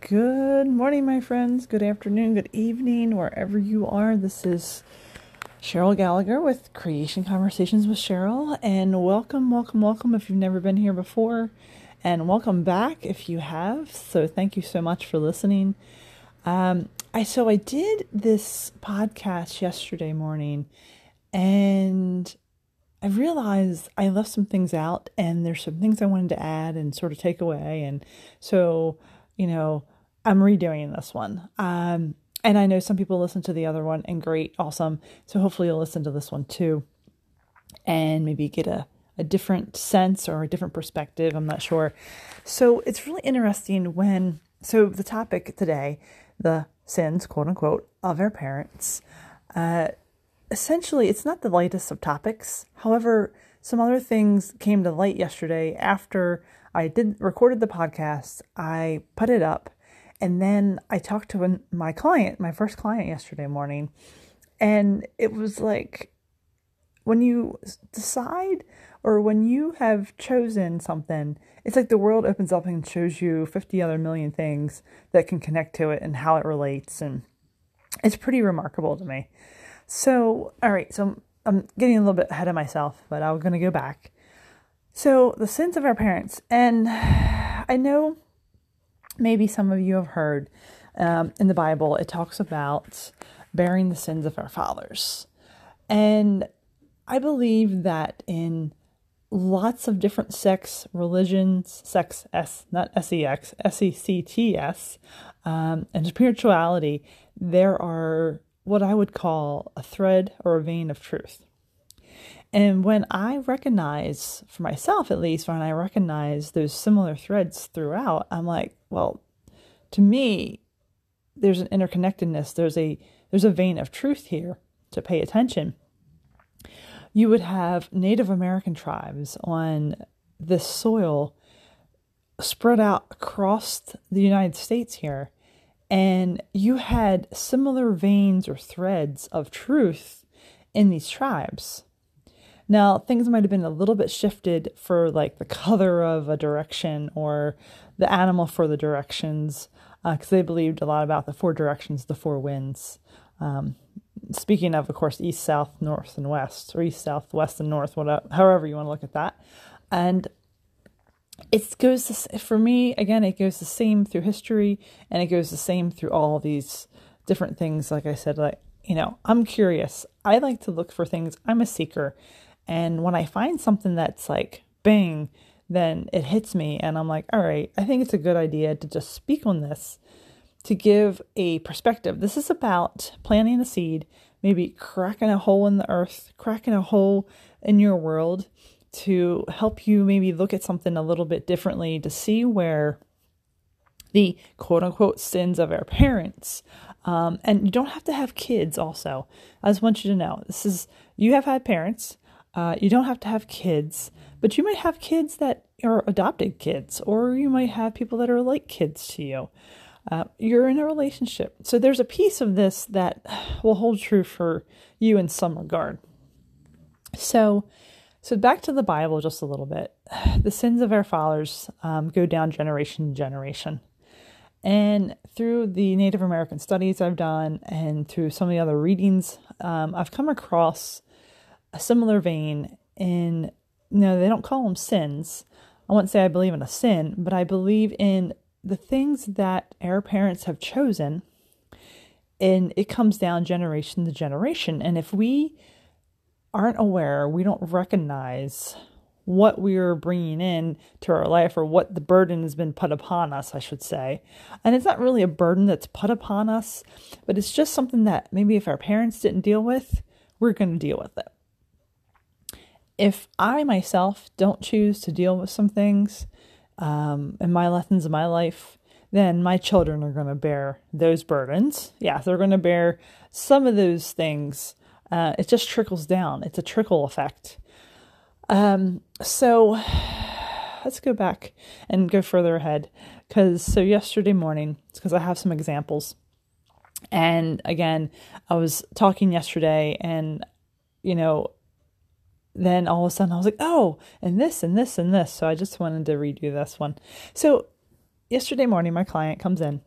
Good morning, my friends. Good afternoon, good evening, wherever you are. This is Cheryl Gallagher with Creation Conversations with Cheryl. And welcome if you've never been here before. And welcome back if you have. So thank you so much for listening. I did this podcast yesterday morning, and I realized I left some things out, and there's some things I wanted to add and sort of take away. And so, you know, I'm redoing this one. And I know some people listen to the other one, and great, awesome. So hopefully you'll listen to this one too, and maybe get a different sense or a different perspective. I'm not sure. So it's really interesting so the topic today, the sins, quote unquote, of our parents. Essentially, it's not the lightest of topics. However, some other things came to light yesterday after I recorded the podcast. I put it up, and then I talked to my first client yesterday morning. And it was like, when you decide or when you have chosen something, it's like the world opens up and shows you 50 other million things that can connect to it and how it relates. And it's pretty remarkable to me. So, all right. So I'm getting a little bit ahead of myself, but I'm going to go back. So the sins of our parents. And I know maybe some of you have heard in the Bible, it talks about bearing the sins of our fathers. And I believe that in lots of different sects, and spirituality, there are what I would call a thread or a vein of truth. And when I recognize, for myself at least, when I recognize those similar threads throughout, I'm like, well, to me, there's an interconnectedness. There's a vein of truth here to pay attention. You would have Native American tribes on this soil spread out across the United States here. And you had similar veins or threads of truth in these tribes. Now, things might have been a little bit shifted for like the color of a direction or the animal for the directions, because they believed a lot about the four directions, the four winds. Speaking of course, east, south, north, and west, or east, south, west, and north, whatever, however you want to look at that. And it goes for me, again, it goes the same through history, and it goes the same through all these different things. Like I said, I'm curious. I like to look for things. I'm a seeker. And when I find something that's like, bang, then it hits me. And I'm like, all right, I think it's a good idea to just speak on this, to give a perspective. This is about planting a seed, maybe cracking a hole in the earth, cracking a hole in your world to help you maybe look at something a little bit differently, to see where the quote unquote sins of our parents, and you don't have to have kids also. I just want you to know, you have had parents, you don't have to have kids, but you might have kids that are adopted kids, or you might have people that are like kids to you. You're in a relationship. So there's a piece of this that will hold true for you in some regard. So back to the Bible just a little bit. The sins of our fathers go down generation to generation. And through the Native American studies I've done and through some of the other readings, I've come across a similar vein they don't call them sins. I won't say I believe in a sin, but I believe in the things that our parents have chosen, and it comes down generation to generation. And if we aren't aware, we don't recognize what we're bringing in to our life, or what the burden has been put upon us, I should say. And it's not really a burden that's put upon us, but it's just something that maybe if our parents didn't deal with, we're going to deal with it. If I myself don't choose to deal with some things, and my lessons in my life, then my children are going to bear those burdens. Yeah, they're going to bear some of those things. It just trickles down. It's a trickle effect. So let's go back and go further ahead. So yesterday morning, it's because I have some examples. And again, I was talking yesterday, and, then all of a sudden I was like, oh, and this and this and this. So I just wanted to redo this one. So yesterday morning, my client comes in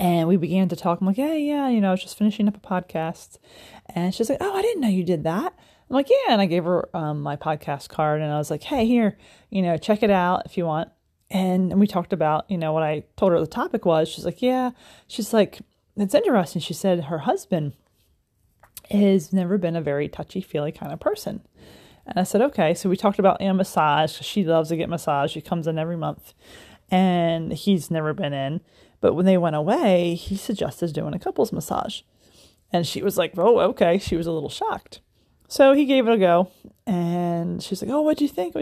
and we began to talk. I'm like, yeah, I was just finishing up a podcast. And she's like, oh, I didn't know you did that. I'm like, yeah. And I gave her my podcast card and I was like, hey, here, check it out if you want. And we talked about, what I told her the topic was. She's like, yeah. She's like, it's interesting. She said her husband has never been a very touchy-feely kind of person. And I said, okay. So we talked about massage. She loves to get massage. She comes in every month. And he's never been in. But when they went away, he suggested doing a couples massage. And she was like, oh, okay. She was a little shocked. So he gave it a go. And she's like, oh, what'd you think?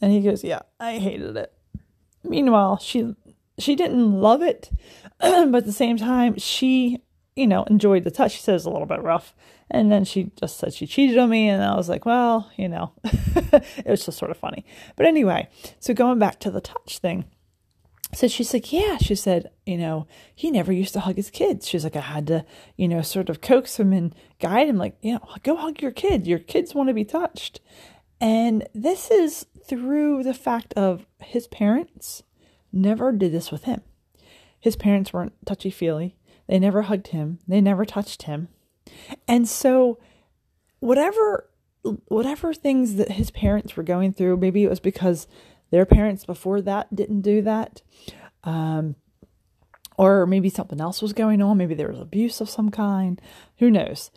And he goes, yeah, I hated it. Meanwhile, she didn't love it, but at the same time, she, enjoyed the touch. She said it was a little bit rough. And then she just said she cheated on me. And I was like, well, it was just sort of funny. But anyway, so going back to the touch thing. So she's like, yeah, she said, he never used to hug his kids. She's like, I had to, sort of coax him and guide him, like, go hug your kid. Your kids want to be touched. And this is through the fact of his parents never did this with him. His parents weren't touchy-feely. They never hugged him. They never touched him. And so whatever things that his parents were going through, maybe it was because their parents before that didn't do that. Or maybe something else was going on. Maybe there was abuse of some kind. Who knows?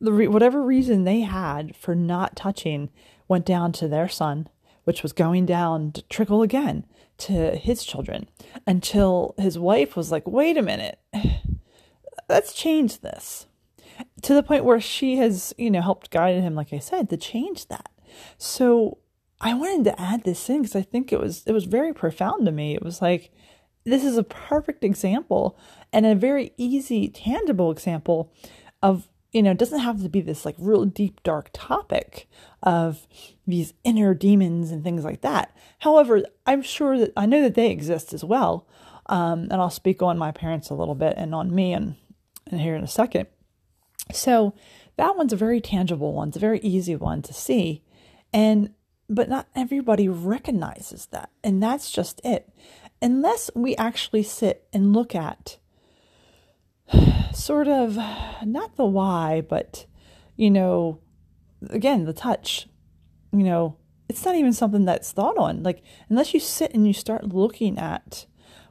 Whatever reason they had for not touching went down to their son, which was going down to trickle again to his children until his wife was like, wait a minute, let's change this, to the point where she has, helped guide him, like I said, to change that. So I wanted to add this in because I think it was very profound to me. It was like, this is a perfect example and a very easy, tangible example of, it doesn't have to be this like real deep, dark topic of these inner demons and things like that. However, I know that they exist as well. And I'll speak on my parents a little bit and on me and here in a second. So that one's a very tangible one. It's a very easy one to see. But not everybody recognizes that. And that's just it. Unless we actually sit and look at sort of, not the why, but, again, the touch, it's not even something that's thought on. Like, unless you sit and you start looking at,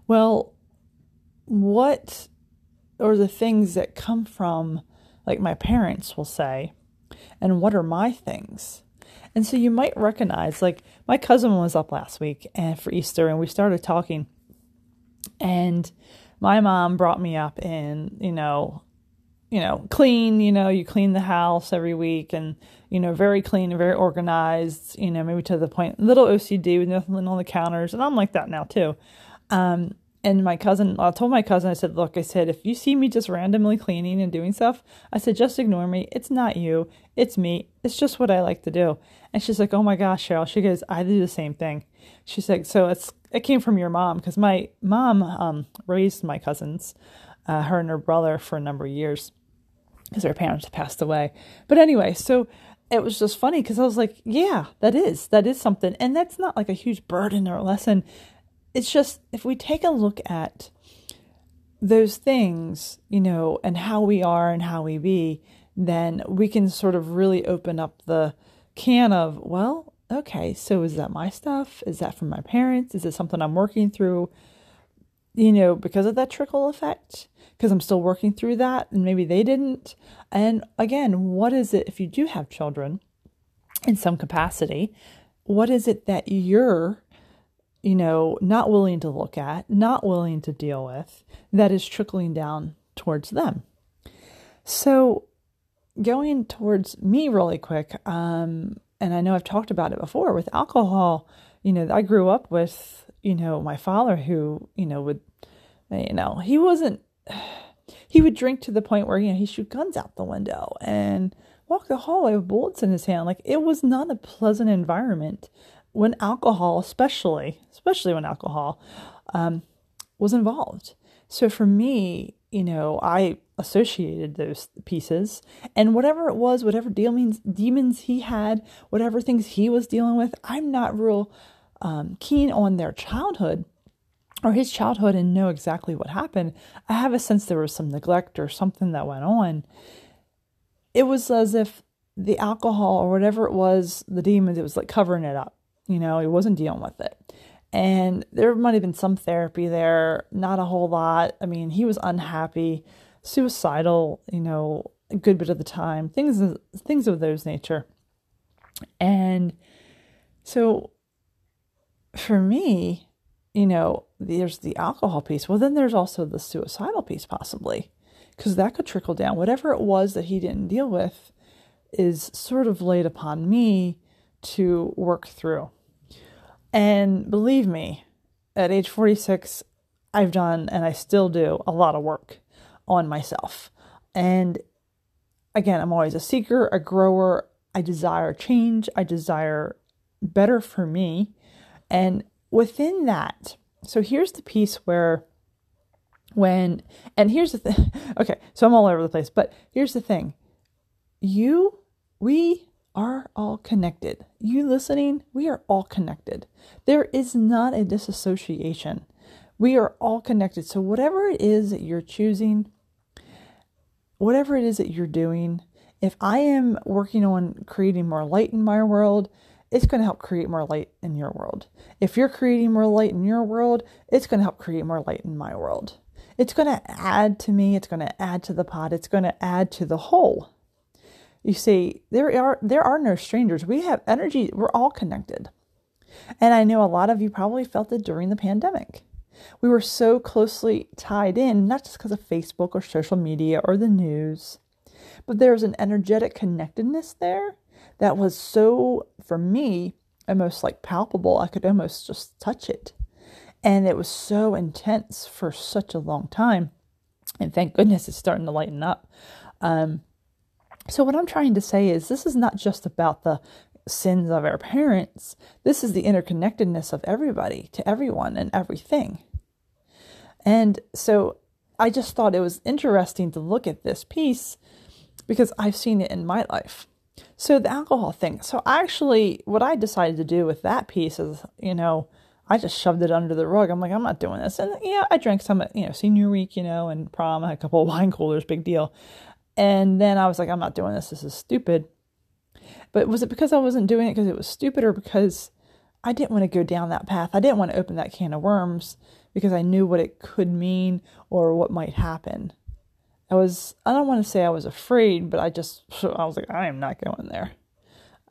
well, what are the things that come from, like my parents will say, and what are my things? And so you might recognize, like, my cousin was up last week and for Easter, and we started talking, and my mom brought me up in, clean, you clean the house every week and, very clean and very organized, maybe to the point, little OCD with nothing on the counters. And I'm like that now too. And I told my cousin, I said, look, I said, if you see me just randomly cleaning and doing stuff, I said, just ignore me. It's not you. It's me. It's just what I like to do. And she's like, oh my gosh, Cheryl. She goes, I do the same thing. She's like, so it came from your mom, because my mom raised my cousins, her and her brother, for a number of years because their parents passed away. But anyway, so it was just funny because I was like, yeah, that is something. And that's not like a huge burden or lesson. It's just, if we take a look at those things, and how we are and how we be, then we can sort of really open up the can of, well, okay, so is that my stuff? Is that from my parents? Is it something I'm working through, because of that trickle effect? Because I'm still working through that and maybe they didn't. And again, what is it, if you do have children in some capacity, what is it that you're not willing to look at, not willing to deal with, that is trickling down towards them? So going towards me really quick, and I know I've talked about it before with alcohol, I grew up with, my father who, would, he would drink to the point where, he shoot guns out the window and walk the hallway with bullets in his hand. Like, it was not a pleasant environment when alcohol, especially when alcohol was involved. So for me, I associated those pieces, and whatever it was, whatever demons he had, whatever things he was dealing with, I'm not real keen on their childhood or his childhood and know exactly what happened, I have a sense there was some neglect or something that went on. It was as if the alcohol or whatever it was, the demons, it was like covering it up. You know, he wasn't dealing with it. And there might have been some therapy there, not a whole lot. I mean, he was unhappy, suicidal, you know, a good bit of the time, things of those nature. And so for me, you know, there's the alcohol piece. Well, then there's also the suicidal piece possibly, because that could trickle down. Whatever it was that he didn't deal with is sort of laid upon me to work through. And believe me, at age 46, I've done, and I still do, a lot of work on myself. And again, I'm always a seeker, a grower. I desire change. I desire better for me. And within that, so here's the piece where when, and here's the thing. Okay. So I'm all over the place, but here's the thing. We are all connected. You listening, we are all connected. There is not a disassociation. We are all connected. So whatever it is that you're choosing, whatever it is that you're doing, if I am working on creating more light in my world, it's going to help create more light in your world. If you're creating more light in your world, it's going to help create more light in my world. It's going to add to me. It's going to add to the pot. It's going to add to the whole. You see, there are no strangers. We have energy. We're all connected. And I know a lot of you probably felt it during the pandemic. We were so closely tied in, not just because of Facebook or social media or the news, but there was an energetic connectedness there that was so, for me, almost like palpable. I could almost just touch it. And it was so intense for such a long time. And thank goodness it's starting to lighten up. So what I'm trying to say is this is not just about the sins of our parents. This is the interconnectedness of everybody to everyone and everything. And so I just thought it was interesting to look at this piece because I've seen it in my life. So the alcohol thing. So actually what I decided to do with that piece is, you know, I just shoved it under the rug. I'm like, I'm not doing this. And yeah, I drank some, you know, senior week, you know, and prom, I had a couple of wine coolers, big deal. And then I was like, I'm not doing this. This is stupid. But was it because I wasn't doing it because it was stupid or because I didn't want to go down that path? I didn't want to open that can of worms because I knew what it could mean or what might happen. I don't want to say I was afraid, but I was like, I am not going there.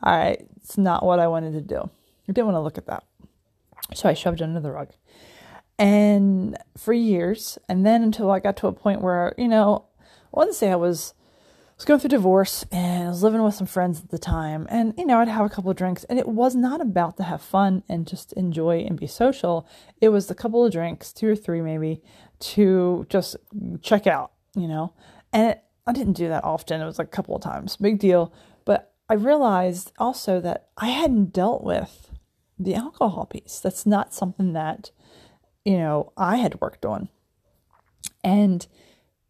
All right. It's not what I wanted to do. I didn't want to look at that. So I shoved it under the rug. And for years, and then until I got to a point where, you know, I wouldn't say I was going through divorce and I was living with some friends at the time and, you know, I'd have a couple of drinks and it was not about to have fun and just enjoy and be social. It was a couple of drinks, 2 or 3 maybe, to just check out, you know, and I didn't do that often. It was like a couple of times, big deal. But I realized also that I hadn't dealt with the alcohol piece. That's not something that, you know, I had worked on. And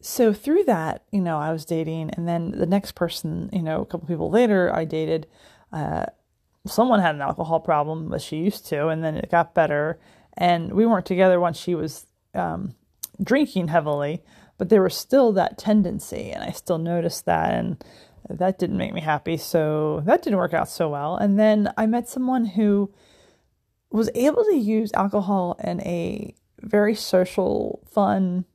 so through that, you know, I was dating and then the next person, you know, a couple people later I dated, someone had an alcohol problem, but she used to, and then it got better and we weren't together once she was, drinking heavily, but there was still that tendency and I still noticed that and that didn't make me happy. So that didn't work out so well. And then I met someone who was able to use alcohol in a very social, fun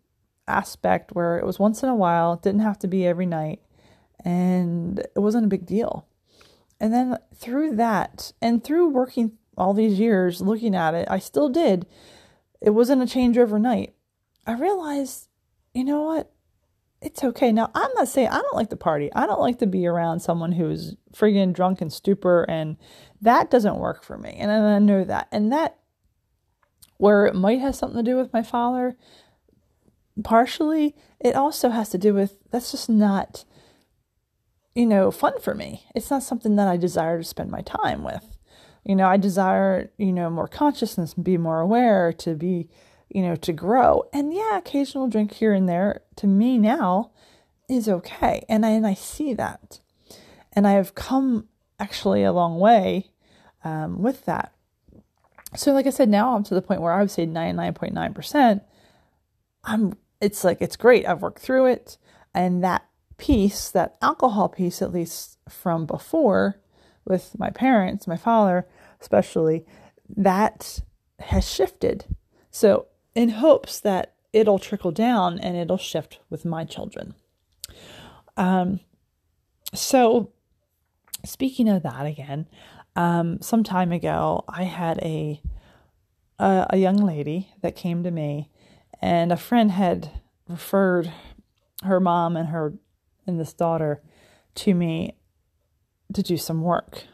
aspect where it was once in a while, didn't have to be every night, and it wasn't a big deal. And then through that and through working all these years looking at it, I still did. It wasn't a change overnight. I realized, you know what? It's okay. Now, I'm not saying I don't like to party. I don't like to be around someone who's friggin' drunk and stupor, and that doesn't work for me. And I know that. And that, where it might have something to do with my father, partially, it also has to do with, that's just not, you know, fun for me. It's not something that I desire to spend my time with. You know, I desire, you know, more consciousness, be more aware, to be, you know, to grow. And yeah, occasional drink here and there to me now is okay. And I see that. And I have come actually a long way with that. So like I said, now I'm to the point where I would say 99.9%. It's great. I've worked through it. And that piece, that alcohol piece, at least from before with my parents, my father especially, that has shifted. So in hopes that it'll trickle down and it'll shift with my children. So speaking of that again, some time ago, I had a young lady that came to me, and a friend had referred her mom and this daughter to me to do some work.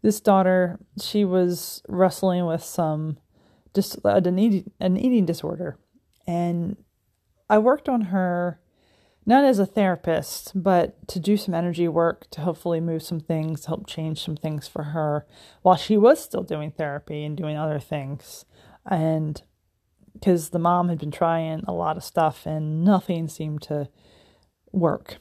This daughter, she was wrestling with an eating disorder, and I worked on her, not as a therapist, but to do some energy work to hopefully move some things, help change some things for her while she was still doing therapy and doing other things. And because the mom had been trying a lot of stuff and nothing seemed to work.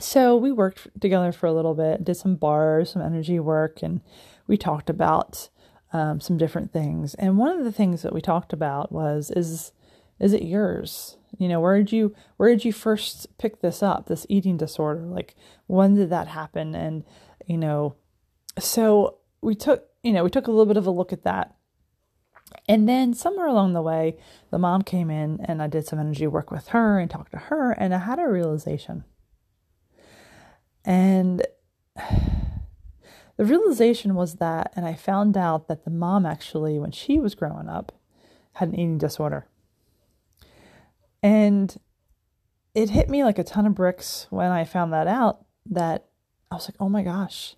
So we worked together for a little bit, did some bars, some energy work, and we talked about some different things. And one of the things that we talked about was, is it yours? You know, where did you first pick this up, this eating disorder? Like, when did that happen? And, you know, so we took a little bit of a look at that. And then somewhere along the way, the mom came in and I did some energy work with her and talked to her, and I had a realization. And the realization was that, and I found out that the mom actually, when she was growing up, had an eating disorder. And it hit me like a ton of bricks when I found that out, that I was like, oh my gosh,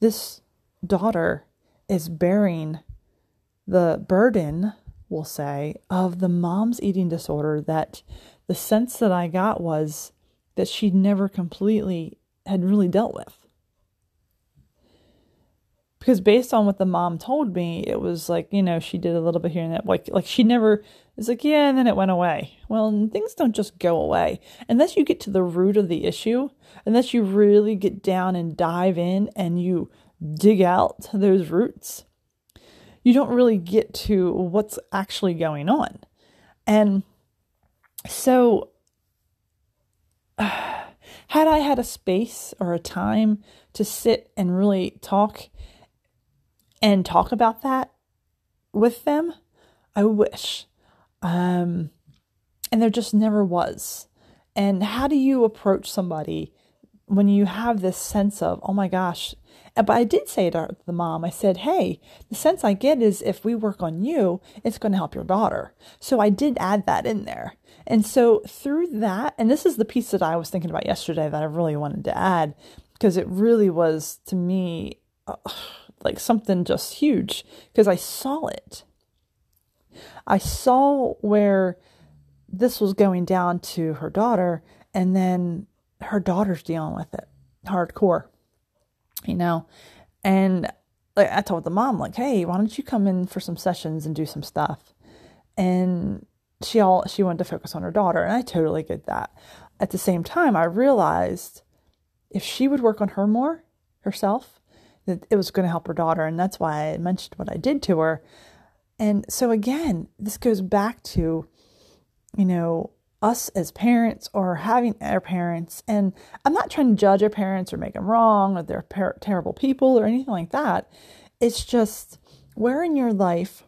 this daughter is bearing the burden, we'll say, of the mom's eating disorder, that the sense that I got was that she never completely had really dealt with. Because based on what the mom told me, it was like, you know, she did a little bit here and that, like she never, it's like, yeah, and then it went away. Well, things don't just go away. Unless you get to the root of the issue, unless you really get down and dive in and you dig out those roots, you don't really get to what's actually going on. And so had I had a space or a time to sit and really talk about that with them, I wish. And there just never was. And how do you approach somebody when you have this sense of, oh my gosh? But I did say to the mom, I said, hey, the sense I get is if we work on you, it's going to help your daughter. So I did add that in there. And so through that, and this is the piece that I was thinking about yesterday that I really wanted to add, because it really was, to me, like something just huge, because I saw it. I saw where this was going down to her daughter, and then her daughter's dealing with it hardcore, you know. And like, I told the mom, like, hey, why don't you come in for some sessions and do some stuff? And she wanted to focus on her daughter, and I totally get that. At the same time, I realized if she would work on her more herself, that it was going to help her daughter. And that's why I mentioned what I did to her. And so again, this goes back to, you know, us as parents, or having our parents. And I'm not trying to judge our parents or make them wrong, or they're terrible people or anything like that. It's just, where in your life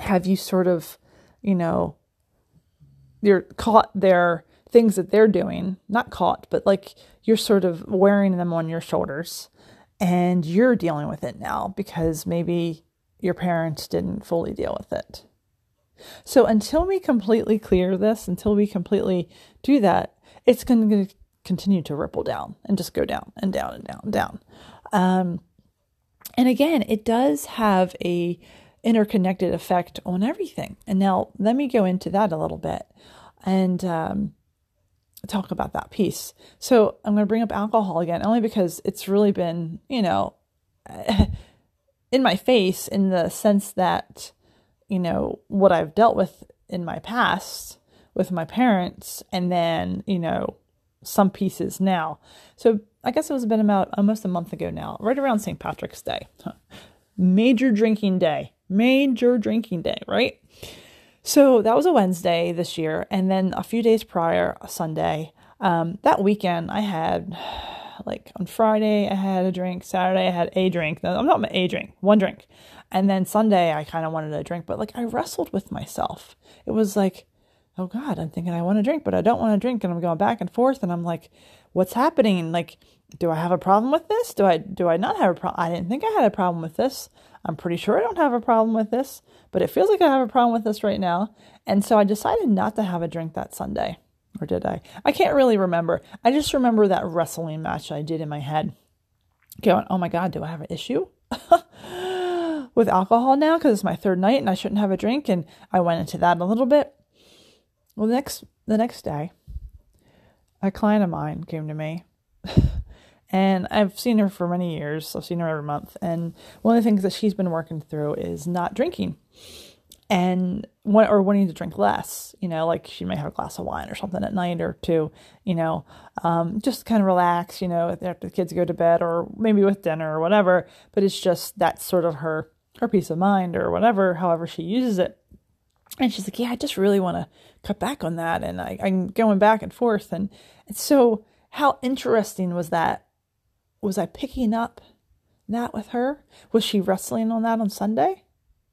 have you sort of, you know, you're caught there, things that they're doing, not caught, but like you're sort of wearing them on your shoulders, and you're dealing with it now because maybe your parents didn't fully deal with it. So until we completely clear this, until we completely do that, it's going to continue to ripple down and just go down and down and down and down. And again, it does have a interconnected effect on everything. And now let me go into that a little bit and talk about that piece. So I'm going to bring up alcohol again, only because it's really been, you know, in my face, in the sense that, you know, what I've dealt with in my past with my parents, and then, you know, some pieces now. So I guess it was been about almost a month ago now, right around St. Patrick's Day. Huh. major drinking day, right? So that was a Wednesday this year. And then a few days prior, a Sunday, that weekend I had, like on Friday, I had a drink. Saturday, I had a drink. No, I'm not a drink, one drink. And then Sunday, I kind of wanted a drink, but like I wrestled with myself. It was like, oh God, I'm thinking I want to drink, but I don't want to drink. And I'm going back and forth. And I'm like, what's happening? Like, do I have a problem with this? Do I not have a problem? I didn't think I had a problem with this. I'm pretty sure I don't have a problem with this, but it feels like I have a problem with this right now. And so I decided not to have a drink that Sunday. Or did I? I can't really remember. I just remember that wrestling match I did in my head going, oh my God, do I have an issue with alcohol now? Because it's my third night and I shouldn't have a drink. And I went into that a little bit. Well, the next day, a client of mine came to me and I've seen her for many years. I've seen her every month. And one of the things that she's been working through is not drinking. And wanting to drink less, you know, like she may have a glass of wine or something at night or two, you know, just kind of relax, you know, after the kids go to bed or maybe with dinner or whatever. But it's just that's sort of her peace of mind or whatever, however she uses it. And she's like, yeah, I just really want to cut back on that. And I'm going back and forth. And so how interesting was that? Was I picking up that with her? Was she wrestling on that on Sunday?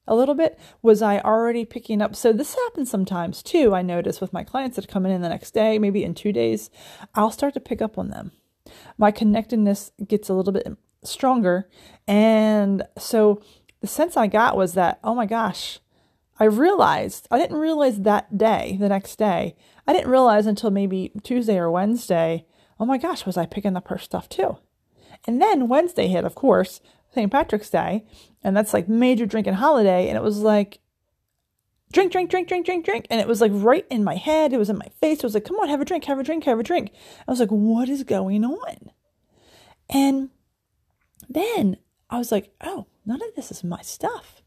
A little bit? Was I already picking up? So this happens sometimes too. I notice with my clients that come in the next day, maybe in 2 days, I'll start to pick up on them. My connectedness gets a little bit stronger. And so the sense I got was that, oh my gosh, I didn't realize that day, the next day, I didn't realize until maybe Tuesday or Wednesday, oh my gosh, was I picking up her stuff too? And then Wednesday hit, of course, St. Patrick's Day, and that's like major drinking holiday, and it was like drink, and it was like right in my head, it was in my face, it was like, come on, have a drink. I was like, what is going on? And then I was like, oh, none of this is my stuff.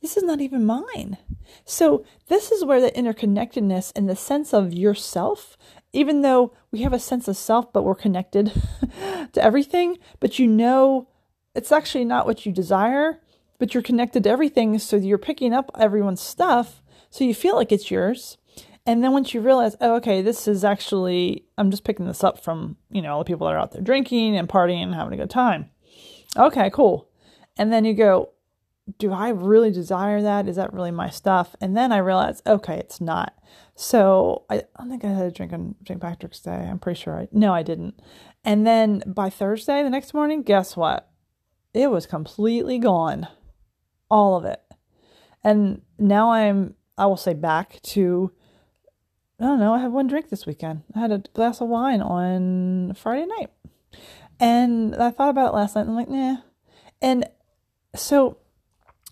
This is not even mine. So this is where the interconnectedness and the sense of yourself, even though we have a sense of self, but we're connected to everything, but you know, it's actually not what you desire, but you're connected to everything. So you're picking up everyone's stuff. So you feel like it's yours. And then once you realize, oh, okay, this is actually, I'm just picking this up from, you know, all the people that are out there drinking and partying and having a good time. Okay, cool. And then you go, do I really desire that? Is that really my stuff? And then I realize, okay, it's not. So I don't think I had a drink on St. Patrick's Day. I'm pretty sure I didn't. And then by Thursday, the next morning, guess what? It was completely gone, all of it. And now I will say back to, I don't know, I had one drink this weekend. I had a glass of wine on Friday night. And I thought about it last night and I'm like, nah. And so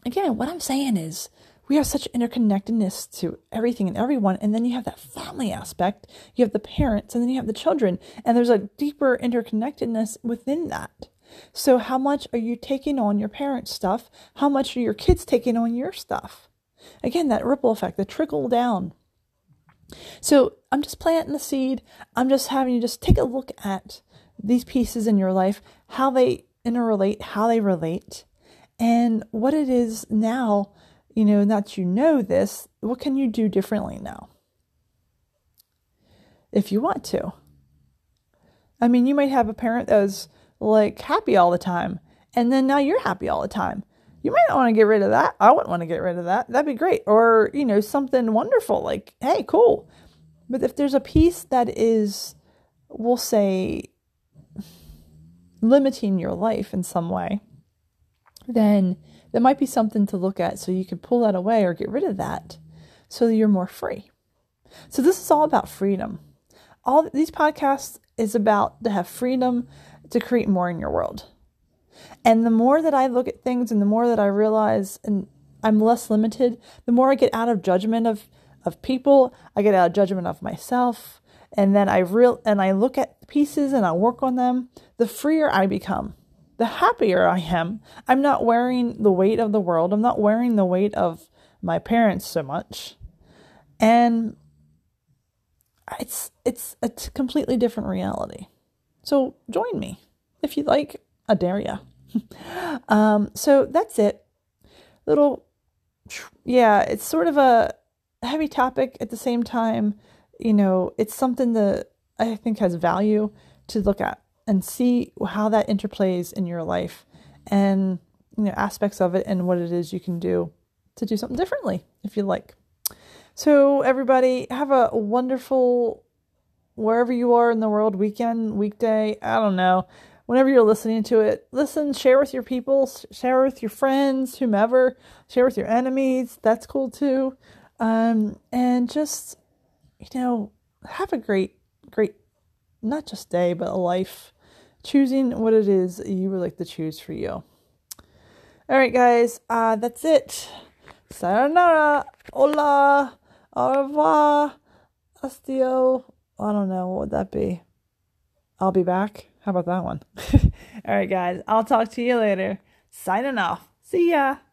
again, what I'm saying is we have such interconnectedness to everything and everyone. And then you have that family aspect, you have the parents, and then you have the children. And there's a deeper interconnectedness within that. So how much are you taking on your parents' stuff? How much are your kids taking on your stuff? Again, that ripple effect, the trickle down. So I'm just planting the seed. I'm just having you just take a look at these pieces in your life, how they interrelate, how they relate, and what it is now, you know, that you know this, what can you do differently now? If you want to. I mean, you might have a parent that was like happy all the time. And then now you're happy all the time. You might not want to get rid of that. I wouldn't want to get rid of that. That'd be great. Or, you know, something wonderful like, hey, cool. But if there's a piece that is, we'll say, limiting your life in some way, then there might be something to look at so you can pull that away or get rid of that so that you're more free. So this is all about freedom. All these podcasts is about to have freedom to create more in your world. And the more that I look at things and the more that I realize and I'm less limited, the more I get out of judgment of people, I get out of judgment of myself, and then I look at pieces and I work on them, the freer I become, the happier I am. I'm not wearing the weight of the world. I'm not wearing the weight of my parents so much. And it's a completely different reality. So join me if you like. I dare ya. So that's it. It's sort of a heavy topic at the same time. You know, it's something that I think has value to look at and see how that interplays in your life and, you know, aspects of it and what it is you can do to do something differently if you like. So everybody have a wonderful, wherever you are in the world, weekend, weekday, I don't know. Whenever you're listening to it, listen, share with your people, share with your friends, whomever, share with your enemies. That's cool too. And just, you know, have a great, not just day, but a life, choosing what it is you would like to choose for you. All right, guys, that's it. Sayonara, hola, au revoir, astio. I don't know, what would that be? I'll be back. How about that one? All right, guys, I'll talk to you later. Signing off. See ya.